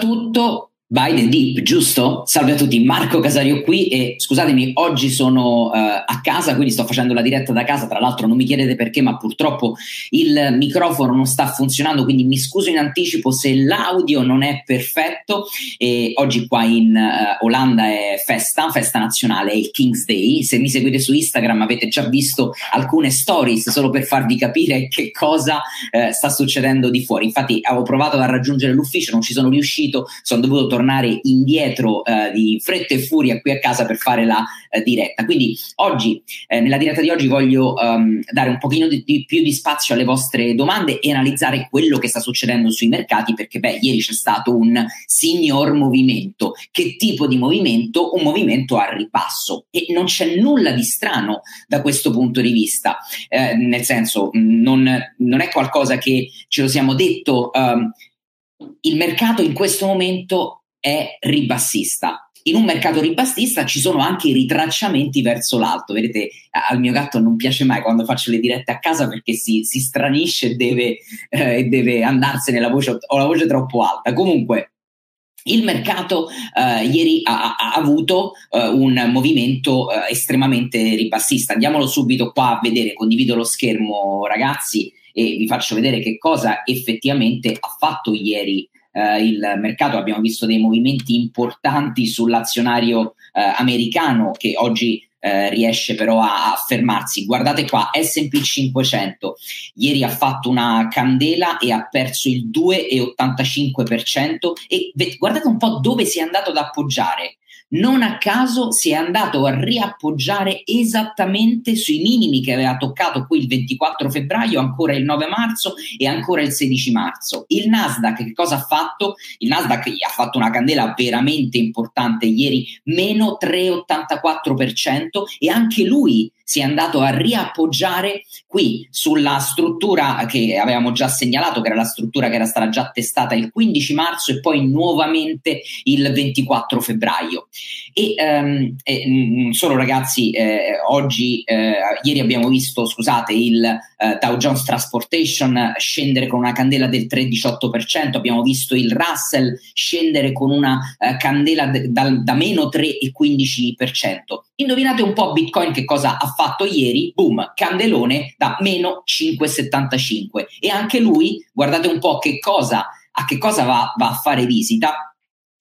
soprattutto buy the dip, giusto? Salve a tutti, Marco Casario qui e scusatemi, oggi sono a casa, quindi sto facendo la diretta da casa. Tra l'altro non mi chiedete perché, ma purtroppo il microfono non sta funzionando, quindi mi scuso in anticipo se l'audio non è perfetto. E oggi qua in Olanda è festa nazionale, è il King's Day. Se mi seguite su Instagram avete già visto alcune stories solo per farvi capire che cosa sta succedendo di fuori. Infatti avevo provato a raggiungere l'ufficio, non ci sono riuscito, sono dovuto tornare indietro di fretta e furia qui a casa per fare la diretta. Quindi oggi, nella diretta di oggi voglio dare un pochino di più di spazio alle vostre domande e analizzare quello che sta succedendo sui mercati, perché ieri c'è stato un signor movimento. Che tipo di movimento? Un movimento a ribasso, e non c'è nulla di strano da questo punto di vista, nel senso non è qualcosa che ce lo siamo detto. Il mercato in questo momento è ribassista. In un mercato ribassista ci sono anche i ritracciamenti verso l'alto. Vedete, al mio gatto non piace mai quando faccio le dirette a casa perché si stranisce e deve andarsene, ho la voce troppo alta. Comunque il mercato ieri ha avuto un movimento estremamente ribassista. Andiamolo subito qua a vedere, condivido lo schermo ragazzi e vi faccio vedere che cosa effettivamente ha fatto ieri il mercato. Abbiamo visto dei movimenti importanti sull'azionario americano, che oggi riesce però a fermarsi. Guardate qua, S&P 500 ieri ha fatto una candela e ha perso il 2,85%, e guardate un po' dove si è andato ad appoggiare. Non a caso si è andato a riappoggiare esattamente sui minimi che aveva toccato qui il 24 febbraio, ancora il 9 marzo e ancora il 16 marzo. Il Nasdaq che cosa ha fatto? Il Nasdaq ha fatto una candela veramente importante ieri, meno 3,84%, e anche lui si è andato a riappoggiare qui sulla struttura che avevamo già segnalato, che era la struttura che era stata già testata il 15 marzo e poi nuovamente il 24 febbraio. E solo ragazzi, ieri abbiamo visto, scusate, il Dow Jones Transportation scendere con una candela del 3,18%, abbiamo visto il Russell scendere con una candela da meno 3,15%. Indovinate un po' Bitcoin che cosa ha fatto ieri? Boom, candelone da meno 5,75, e anche lui, guardate un po' a che cosa va a fare visita.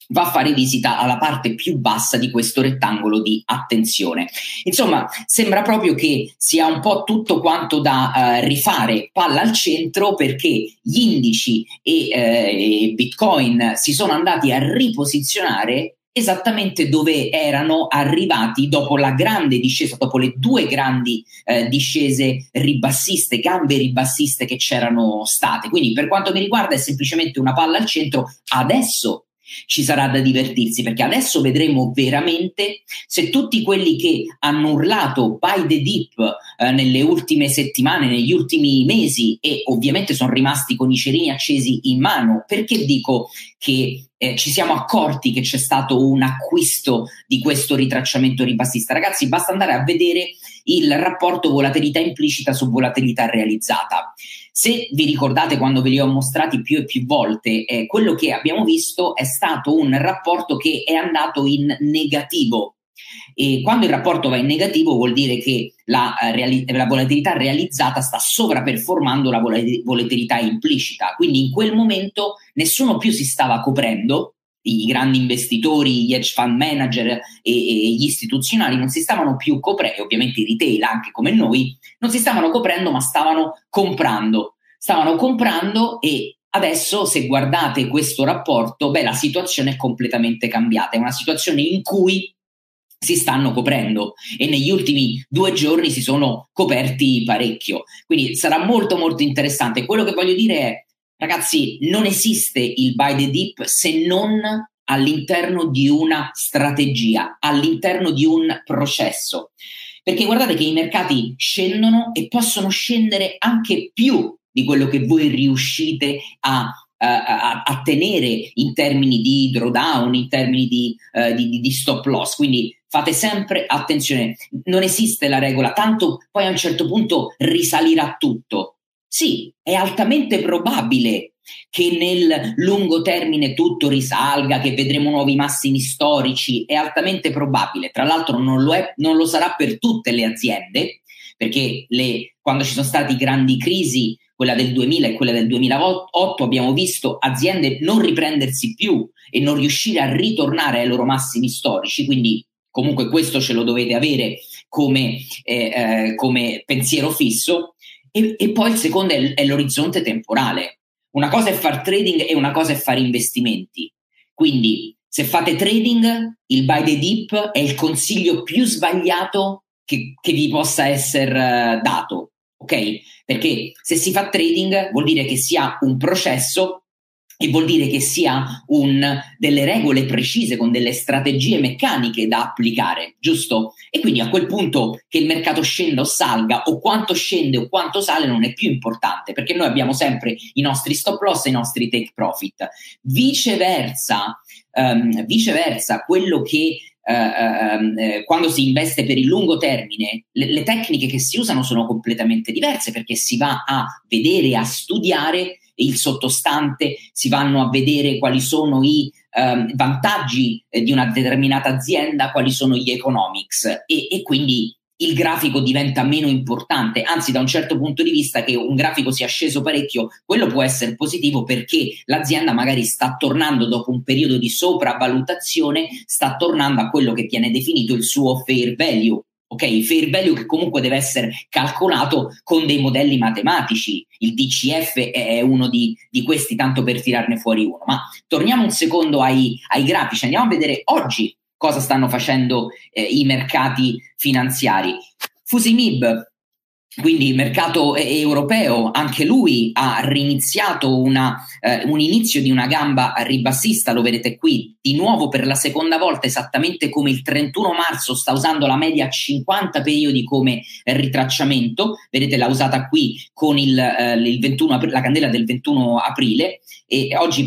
Va a fare visita alla parte più bassa di questo rettangolo di attenzione. Insomma, sembra proprio che sia un po' tutto quanto da rifare, palla al centro, perché gli indici e Bitcoin si sono andati a riposizionare esattamente dove erano arrivati dopo la grande discesa, dopo le due grandi discese ribassiste, gambe ribassiste che c'erano state. Quindi per quanto mi riguarda è semplicemente una palla al centro. Adesso ci sarà da divertirsi, perché adesso vedremo veramente se tutti quelli che hanno urlato buy the dip nelle ultime settimane, negli ultimi mesi, e ovviamente sono rimasti con i cerini accesi in mano. Perché dico che ci siamo accorti che c'è stato un acquisto di questo ritracciamento ribassista? Ragazzi, basta andare a vedere il rapporto volatilità implicita su volatilità realizzata. Se vi ricordate, quando ve li ho mostrati più e più volte, quello che abbiamo visto è stato un rapporto che è andato in negativo, e quando il rapporto va in negativo vuol dire che la volatilità realizzata sta sovraperformando la volatilità implicita. Quindi in quel momento nessuno più si stava coprendo, i grandi investitori, gli hedge fund manager e gli istituzionali non si stavano più coprendo, ovviamente i retail anche come noi, non si stavano coprendo ma stavano comprando. E adesso se guardate questo rapporto, la situazione è completamente cambiata, è una situazione in cui si stanno coprendo, e negli ultimi due giorni si sono coperti parecchio. Quindi sarà molto molto interessante. Quello che voglio dire è, ragazzi, non esiste il buy the dip se non all'interno di una strategia, all'interno di un processo. Perché guardate che i mercati scendono e possono scendere anche più di quello che voi riuscite a tenere in termini di drawdown, in termini di stop loss. Quindi fate sempre attenzione, non esiste la regola, tanto poi a un certo punto risalirà tutto. Sì, è altamente probabile che nel lungo termine tutto risalga, che vedremo nuovi massimi storici, è altamente probabile. Tra l'altro non lo sarà per tutte le aziende, perché quando ci sono state grandi crisi, quella del 2000 e quella del 2008, abbiamo visto aziende non riprendersi più e non riuscire a ritornare ai loro massimi storici, quindi comunque questo ce lo dovete avere come pensiero fisso. E poi il secondo è l'orizzonte temporale. Una cosa è far trading e una cosa è fare investimenti. Quindi se fate trading, il buy the dip è il consiglio più sbagliato che vi possa essere dato, ok? Perché se si fa trading vuol dire che si ha un processo e vuol dire che si ha delle regole precise con delle strategie meccaniche da applicare, giusto? E quindi a quel punto che il mercato scenda o salga, o quanto scende o quanto sale non è più importante, perché noi abbiamo sempre i nostri stop loss e i nostri take profit. Viceversa, quello che quando si investe per il lungo termine, le tecniche che si usano sono completamente diverse, perché si va a vedere, a studiare il sottostante, si vanno a vedere quali sono i vantaggi di una determinata azienda, quali sono gli economics, e quindi il grafico diventa meno importante. Anzi, da un certo punto di vista, che un grafico sia sceso parecchio, quello può essere positivo, perché l'azienda magari sta tornando dopo un periodo di sopravvalutazione, sta tornando a quello che viene definito il suo fair value. Ok, fair value che comunque deve essere calcolato con dei modelli matematici. Il DCF è uno di questi, tanto per tirarne fuori uno. Ma torniamo un secondo ai grafici, andiamo a vedere oggi cosa stanno facendo i mercati finanziari. FTSE MIB, quindi il mercato europeo, anche lui ha riniziato un inizio di una gamba ribassista, lo vedete qui, di nuovo per la seconda volta, esattamente come il 31 marzo sta usando la media a 50 periodi come ritracciamento, vedete l'ha usata qui con il 21, la candela del 21 aprile, e oggi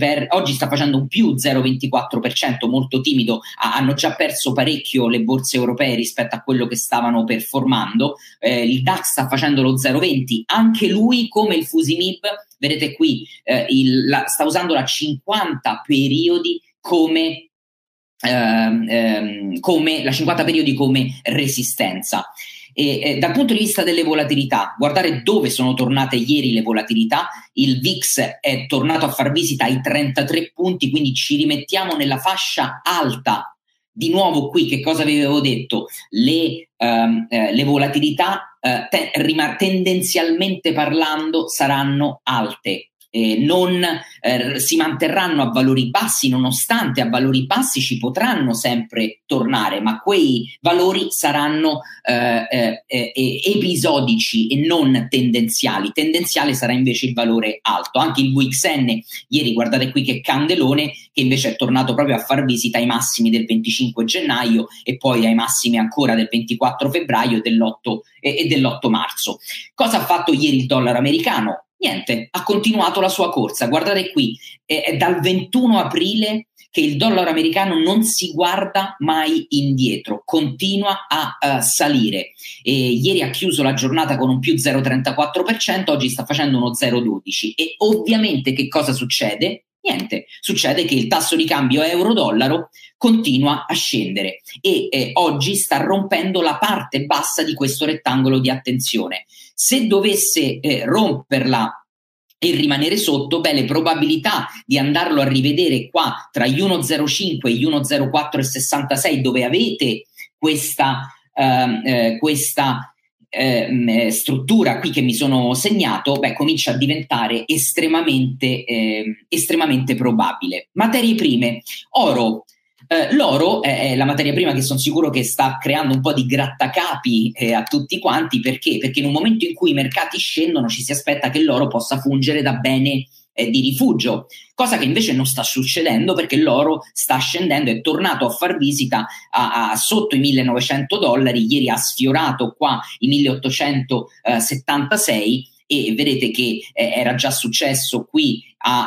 sta facendo un più 0,24%, molto timido, hanno già perso parecchio le borse europee rispetto a quello che stavano performando, il DAX sta facendo lo 0,20, anche lui come il FTSE MIB, vedete qui sta usando la 50 periodi come la 50 periodi come resistenza. E dal punto di vista delle volatilità, guardate dove sono tornate ieri le volatilità, il VIX è tornato a far visita ai 33 punti, quindi ci rimettiamo nella fascia alta. Di nuovo qui, che cosa vi avevo detto? Le volatilità tendenzialmente parlando saranno alte, si manterranno a valori bassi, nonostante a valori bassi ci potranno sempre tornare, ma quei valori saranno episodici e non tendenziali. Tendenziale sarà invece il valore alto. Anche il VXN, ieri guardate qui che candelone, che invece è tornato proprio a far visita ai massimi del 25 gennaio e poi ai massimi ancora del 24 febbraio e dell'8 marzo. Cosa ha fatto ieri il dollaro americano? Niente, ha continuato la sua corsa. Guardate qui, è dal 21 aprile che il dollaro americano non si guarda mai indietro, continua a salire. Ieri ha chiuso la giornata con un più 0,34%, oggi sta facendo uno 0,12%. E ovviamente che cosa succede? Niente, succede che il tasso di cambio euro-dollaro continua a scendere e oggi sta rompendo la parte bassa di questo rettangolo di attenzione. Se dovesse romperla e rimanere sotto, beh, le probabilità di andarlo a rivedere qua tra gli 1,05 e gli 1,04,66, dove avete questa struttura qui che mi sono segnato, beh, comincia a diventare estremamente probabile. Materie prime, oro. L'oro è la materia prima che sono sicuro che sta creando un po' di grattacapi a tutti quanti, perché in un momento in cui i mercati scendono ci si aspetta che l'oro possa fungere da bene di rifugio, cosa che invece non sta succedendo, perché l'oro sta scendendo, è tornato a far visita a sotto i $1.900, ieri ha sfiorato qua i $1.876 e vedete che era già successo qui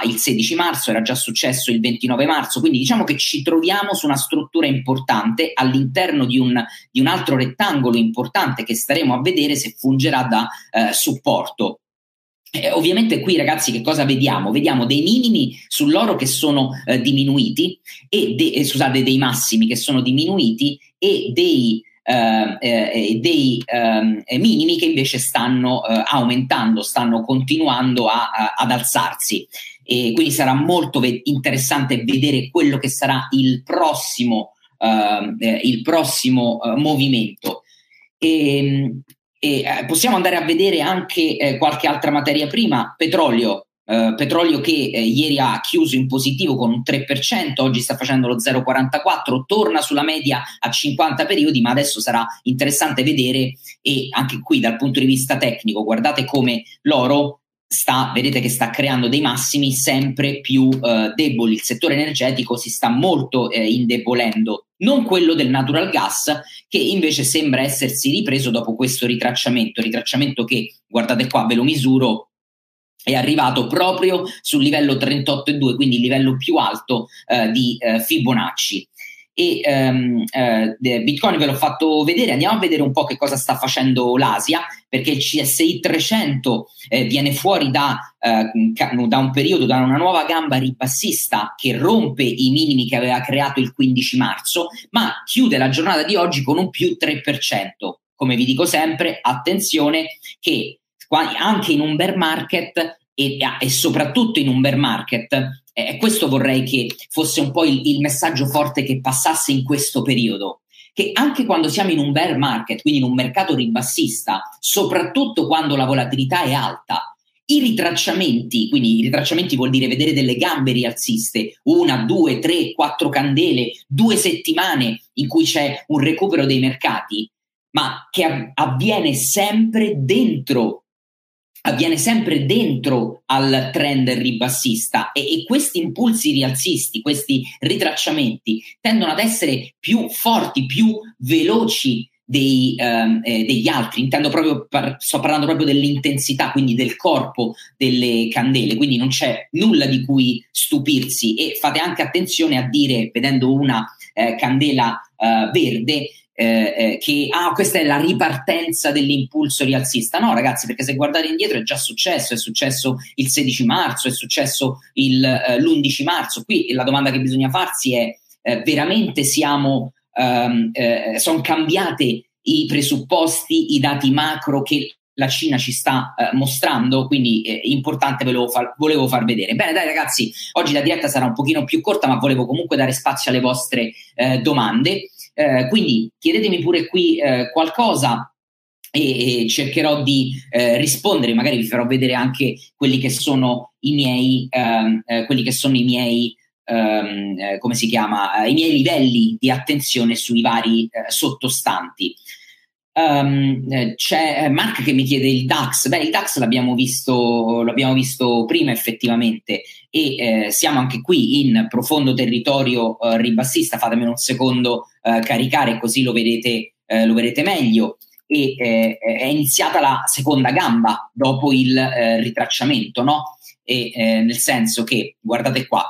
il 16 marzo, era già successo il 29 marzo, quindi diciamo che ci troviamo su una struttura importante all'interno di un altro rettangolo importante che staremo a vedere se fungerà da supporto. Ovviamente qui, ragazzi, che cosa vediamo? Vediamo dei minimi sull'oro che sono diminuiti, dei massimi che sono diminuiti e dei minimi che invece stanno aumentando, stanno continuando ad alzarsi. E quindi sarà molto interessante vedere quello che sarà il prossimo movimento. E possiamo andare a vedere anche qualche altra materia prima, petrolio che ieri ha chiuso in positivo con un 3%, oggi sta facendo lo 0,44, torna sulla media a 50 periodi, ma adesso sarà interessante vedere, e anche qui dal punto di vista tecnico, guardate come l'oro vedete che sta creando dei massimi sempre più deboli. Il settore energetico si sta molto indebolendo, non quello del natural gas, che invece sembra essersi ripreso dopo questo ritracciamento che, guardate qua, ve lo misuro, è arrivato proprio sul livello 38,2, quindi il livello più alto di Fibonacci. E Bitcoin ve l'ho fatto vedere. Andiamo a vedere un po' che cosa sta facendo l'Asia, perché il CSI 300 viene fuori da un periodo, da una nuova gamba ribassista che rompe i minimi che aveva creato il 15 marzo, ma chiude la giornata di oggi con un più 3%. Come vi dico sempre, attenzione che anche in un bear market e soprattutto in un bear market, questo vorrei che fosse un po' il messaggio forte che passasse in questo periodo, che anche quando siamo in un bear market, quindi in un mercato ribassista, soprattutto quando la volatilità è alta, i ritracciamenti vuol dire vedere delle gambe rialziste, 1, 2, 3, 4 candele, 2 settimane in cui c'è un recupero dei mercati, ma che avviene sempre dentro al trend ribassista, e questi impulsi rialzisti, questi ritracciamenti tendono ad essere più forti, più veloci degli altri. Intendo proprio, sto parlando proprio dell'intensità, quindi del corpo delle candele, quindi non c'è nulla di cui stupirsi. E fate anche attenzione a dire, vedendo una candela verde, che questa è la ripartenza dell'impulso rialzista. No, ragazzi, perché se guardate indietro è già successo, è successo il 16 marzo, è successo l'11 marzo. Qui la domanda che bisogna farsi è veramente sono cambiate i presupposti, i dati macro che la Cina ci sta mostrando, quindi importante, ve lo volevo far vedere. Bene, dai ragazzi, oggi la diretta sarà un pochino più corta, ma volevo comunque dare spazio alle vostre domande. Quindi chiedetemi pure qui qualcosa e cercherò di rispondere. Magari vi farò vedere anche i miei livelli di attenzione sui vari sottostanti. C'è Mark che mi chiede il DAX. Beh, il DAX l'abbiamo visto prima effettivamente, e siamo anche qui in profondo territorio ribassista. Fatemelo un secondo caricare, così lo vedete meglio. E è iniziata la seconda gamba dopo il ritracciamento, no? E nel senso che, guardate qua,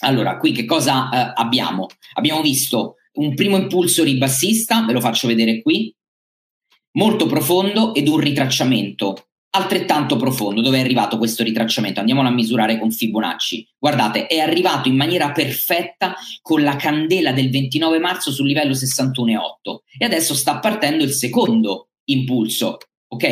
allora qui che cosa abbiamo? Abbiamo visto un primo impulso ribassista, ve lo faccio vedere qui, molto profondo, ed un ritracciamento altrettanto profondo. Dove è arrivato questo ritracciamento? Andiamolo a misurare con Fibonacci. Guardate, è arrivato in maniera perfetta con la candela del 29 marzo sul livello 61,8, e adesso sta partendo il secondo impulso, ok?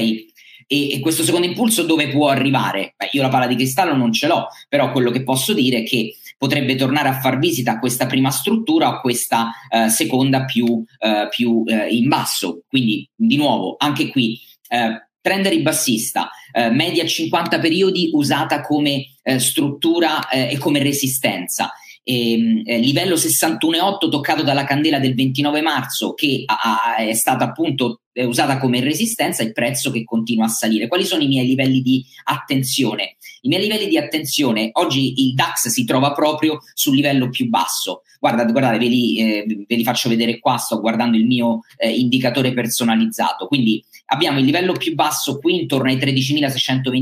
E questo secondo impulso dove può arrivare? Beh, io la palla di cristallo non ce l'ho, però quello che posso dire è che potrebbe tornare a far visita a questa prima struttura o a questa seconda più in basso. Quindi di nuovo anche qui trend ribassista, media 50 periodi usata come struttura e come resistenza, livello 61,8 toccato dalla candela del 29 marzo che è stata appunto usata come resistenza, il prezzo che continua a salire. Quali sono i miei livelli di attenzione? I miei livelli di attenzione, oggi il DAX si trova proprio sul livello più basso. Guardate, ve li faccio vedere qua, sto guardando il mio indicatore personalizzato. Quindi abbiamo il livello più basso qui intorno ai 13.625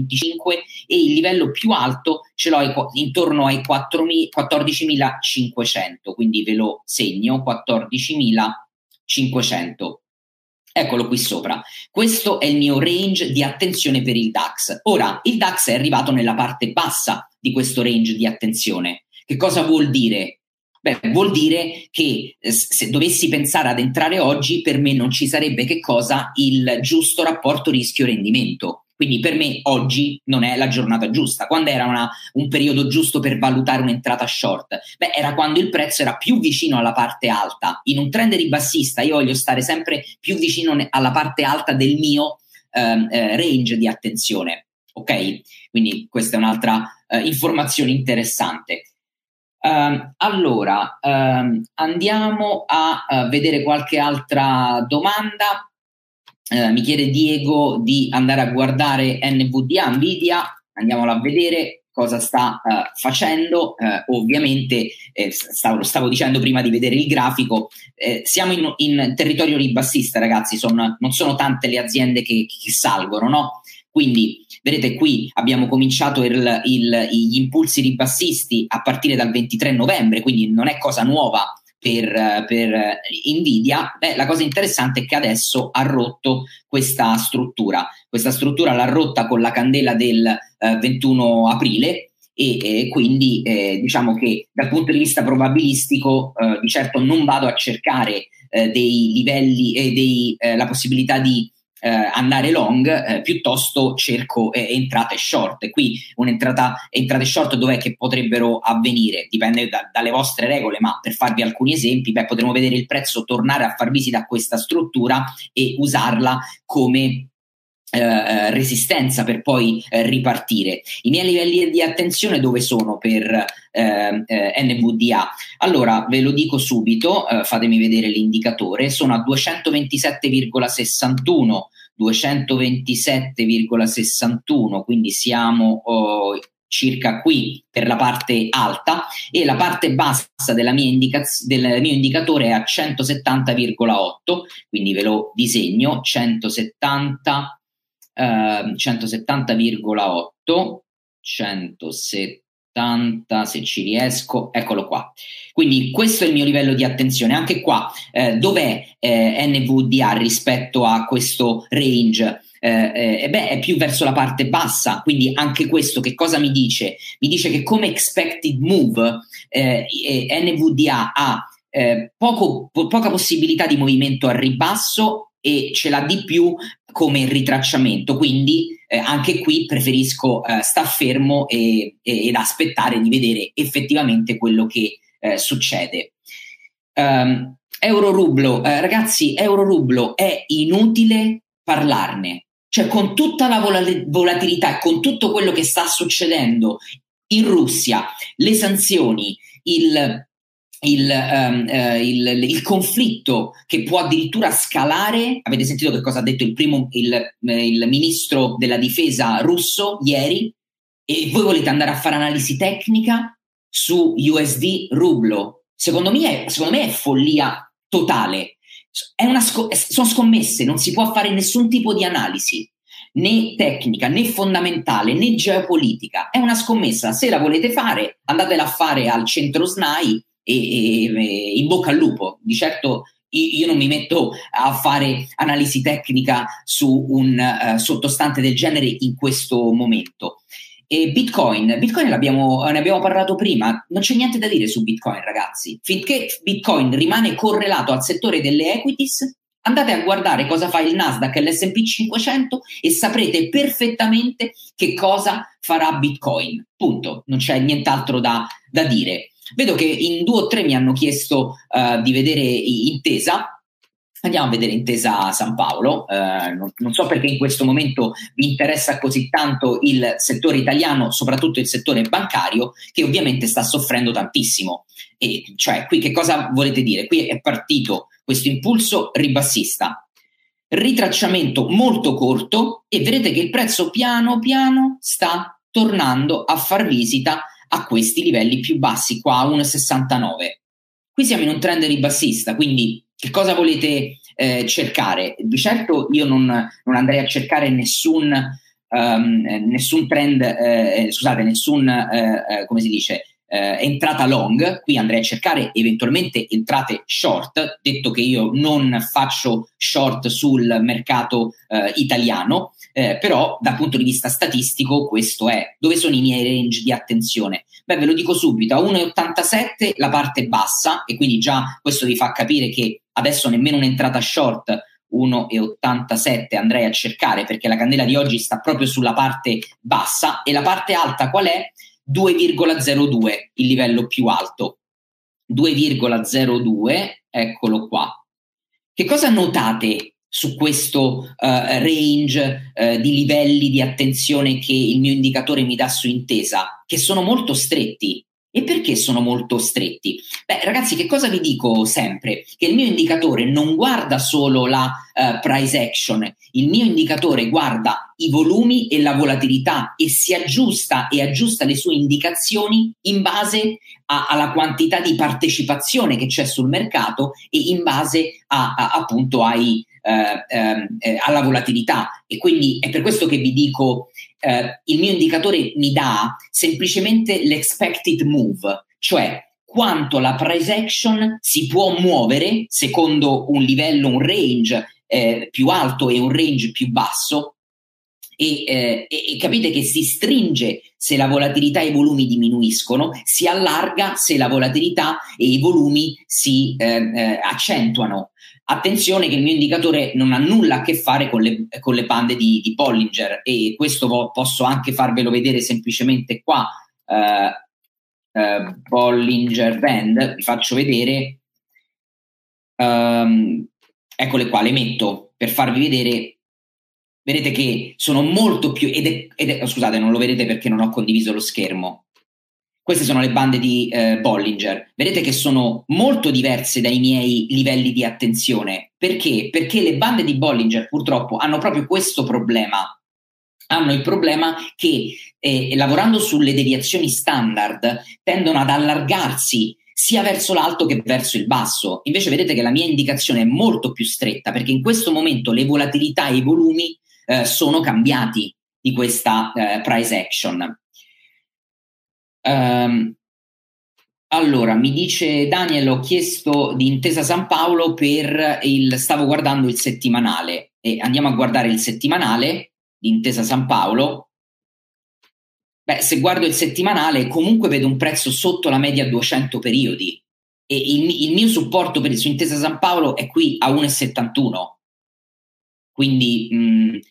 e il livello più alto ce l'ho intorno ai 14.500, quindi ve lo segno, 14.500. Eccolo qui sopra. Questo è il mio range di attenzione per il DAX. Ora, il DAX è arrivato nella parte bassa di questo range di attenzione. Che cosa vuol dire? Beh, vuol dire che se dovessi pensare ad entrare oggi, per me non ci sarebbe che cosa? Il giusto rapporto rischio-rendimento. Quindi per me oggi non è la giornata giusta. Quando era un periodo giusto per valutare un'entrata short? Beh, era quando il prezzo era più vicino alla parte alta. In un trend ribassista io voglio stare sempre più vicino alla parte alta del mio range di attenzione. Ok? Quindi questa è un'altra informazione interessante. Allora, andiamo a vedere qualche altra domanda. Mi chiede Diego di andare a guardare Nvidia, andiamola a vedere cosa sta facendo. Ovviamente, lo stavo dicendo prima di vedere il grafico, siamo in territorio ribassista, ragazzi, non sono tante le aziende che salgono, no? Quindi vedete qui abbiamo cominciato gli impulsi ribassisti a partire dal 23 novembre, quindi non è cosa nuova per Nvidia. Beh, la cosa interessante è che adesso ha rotto questa struttura. Questa struttura l'ha rotta con la candela del 21 aprile e quindi diciamo che dal punto di vista probabilistico di certo non vado a cercare dei livelli la possibilità di andare long, piuttosto cerco entrate short. Qui entrate short dov'è che potrebbero avvenire? Dipende dalle vostre regole, ma per farvi alcuni esempi, beh, potremmo vedere il prezzo tornare a far visita a questa struttura e usarla come resistenza per poi ripartire. I miei livelli di attenzione dove sono per NVDA? Allora ve lo dico subito, fatemi vedere l'indicatore, sono a 227,61, 227,61, quindi siamo circa qui per la parte alta, e la parte bassa del mio indicatore è a 170,8, quindi ve lo disegno, 170,8, se ci riesco, eccolo qua. Quindi questo è il mio livello di attenzione. Anche qua dov'è NVDA rispetto a questo range? Beh, è più verso la parte bassa, quindi anche questo che cosa mi dice? Mi dice che come expected move NVDA ha poca possibilità di movimento al ribasso e ce l'ha di più come ritracciamento, quindi anche qui preferisco star fermo ed aspettare di vedere effettivamente quello che succede. Euro-rublo, ragazzi, euro-rublo è inutile parlarne, cioè con tutta la volatilità, con tutto quello che sta succedendo in Russia, le sanzioni, il conflitto che può addirittura scalare. Avete sentito che cosa ha detto il ministro della difesa russo ieri? E voi volete andare a fare analisi tecnica su USD rublo? Secondo me è follia totale, sono scommesse, non si può fare nessun tipo di analisi, né tecnica, né fondamentale, né geopolitica. È una scommessa, se la volete fare andatela a fare al centro SNAI e in bocca al lupo. Di certo io non mi metto a fare analisi tecnica su un sottostante del genere in questo momento. E Bitcoin ne abbiamo parlato prima, non c'è niente da dire su Bitcoin, ragazzi. Finché Bitcoin rimane correlato al settore delle equities, andate a guardare cosa fa il Nasdaq e l'S&P 500 e saprete perfettamente che cosa farà Bitcoin, punto. Non c'è nient'altro da dire. Vedo che in 2 o 3 mi hanno chiesto di vedere Intesa. Andiamo a vedere Intesa San Paolo. Non so perché in questo momento vi interessa così tanto il settore italiano, soprattutto il settore bancario, che ovviamente sta soffrendo tantissimo. E cioè, qui che cosa volete dire? Qui è partito questo impulso ribassista, ritracciamento molto corto, e vedete che il prezzo piano piano sta tornando a far visita a questi livelli più bassi, qua a 1,69. Qui siamo in un trend ribassista, quindi che cosa volete cercare? Di certo io non andrei a cercare nessun trend, come si dice, entrata long, qui andrei a cercare eventualmente entrate short, detto che io non faccio short sul mercato italiano, però dal punto di vista statistico questo è. Dove sono i miei range di attenzione? Beh, ve lo dico subito, a 1,87 la parte bassa, e quindi già questo vi fa capire che adesso nemmeno un'entrata short 1,87 andrei a cercare, perché la candela di oggi sta proprio sulla parte bassa. E la parte alta qual è? 2,02, il livello più alto, 2,02, eccolo qua. Che cosa notate su questo range di livelli di attenzione che il mio indicatore mi dà su Intesa? Che sono molto stretti. E perché sono molto stretti? Beh, ragazzi, che cosa vi dico sempre? Che il mio indicatore non guarda solo la price action, il mio indicatore guarda i volumi e la volatilità e si aggiusta e aggiusta le sue indicazioni in base alla quantità di partecipazione che c'è sul mercato e in base appunto alla volatilità. E quindi è per questo che vi dico il mio indicatore mi dà semplicemente l'expected move, cioè quanto la price action si può muovere secondo un livello, un range più alto e un range più basso, e capite che si stringe se la volatilità e i volumi diminuiscono, si allarga se la volatilità e i volumi si accentuano. Attenzione che il mio indicatore non ha nulla a che fare con le bande di Bollinger, e questo posso anche farvelo vedere semplicemente qua, Bollinger Band, vi faccio vedere, eccole qua, le metto per farvi vedere, vedete che sono molto più, scusate non lo vedete perché non ho condiviso lo schermo. Queste sono le bande di Bollinger, vedete che sono molto diverse dai miei livelli di attenzione. Perché? Perché le bande di Bollinger purtroppo hanno proprio questo problema, hanno il problema che lavorando sulle deviazioni standard tendono ad allargarsi sia verso l'alto che verso il basso, invece vedete che la mia indicazione è molto più stretta perché in questo momento le volatilità e i volumi sono cambiati di questa price action. Allora mi dice Daniel, ho chiesto di Intesa San Paolo stavo guardando il settimanale, e andiamo a guardare il settimanale di Intesa San Paolo. Beh, se guardo il settimanale comunque vedo un prezzo sotto la media 200 periodi e il mio supporto su Intesa San Paolo è qui a 1,71, quindi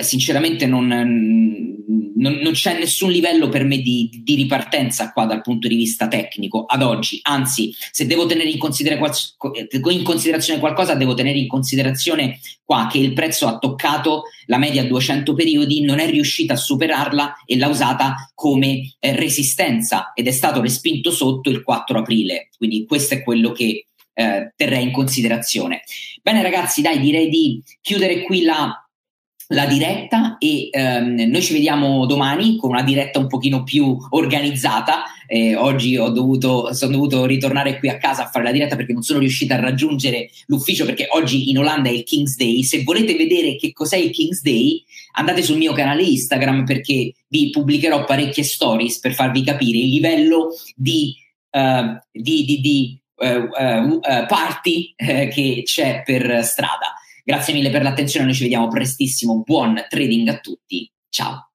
sinceramente non c'è nessun livello per me di ripartenza qua dal punto di vista tecnico ad oggi. Anzi, se devo tenere in considerazione qualcosa, devo tenere in considerazione qua che il prezzo ha toccato la media 200 periodi, non è riuscita a superarla e l'ha usata come resistenza ed è stato respinto sotto il 4 aprile, quindi questo è quello che terrei in considerazione. Bene ragazzi, dai, direi di chiudere qui la diretta e noi ci vediamo domani con una diretta un pochino più organizzata. Oggi sono dovuto ritornare qui a casa a fare la diretta perché non sono riuscita a raggiungere l'ufficio, perché oggi in Olanda è il King's Day. Se volete vedere che cos'è il King's Day, andate sul mio canale Instagram perché vi pubblicherò parecchie stories per farvi capire il livello di party che c'è per strada. Grazie mille per l'attenzione, noi ci vediamo prestissimo, buon trading a tutti, ciao!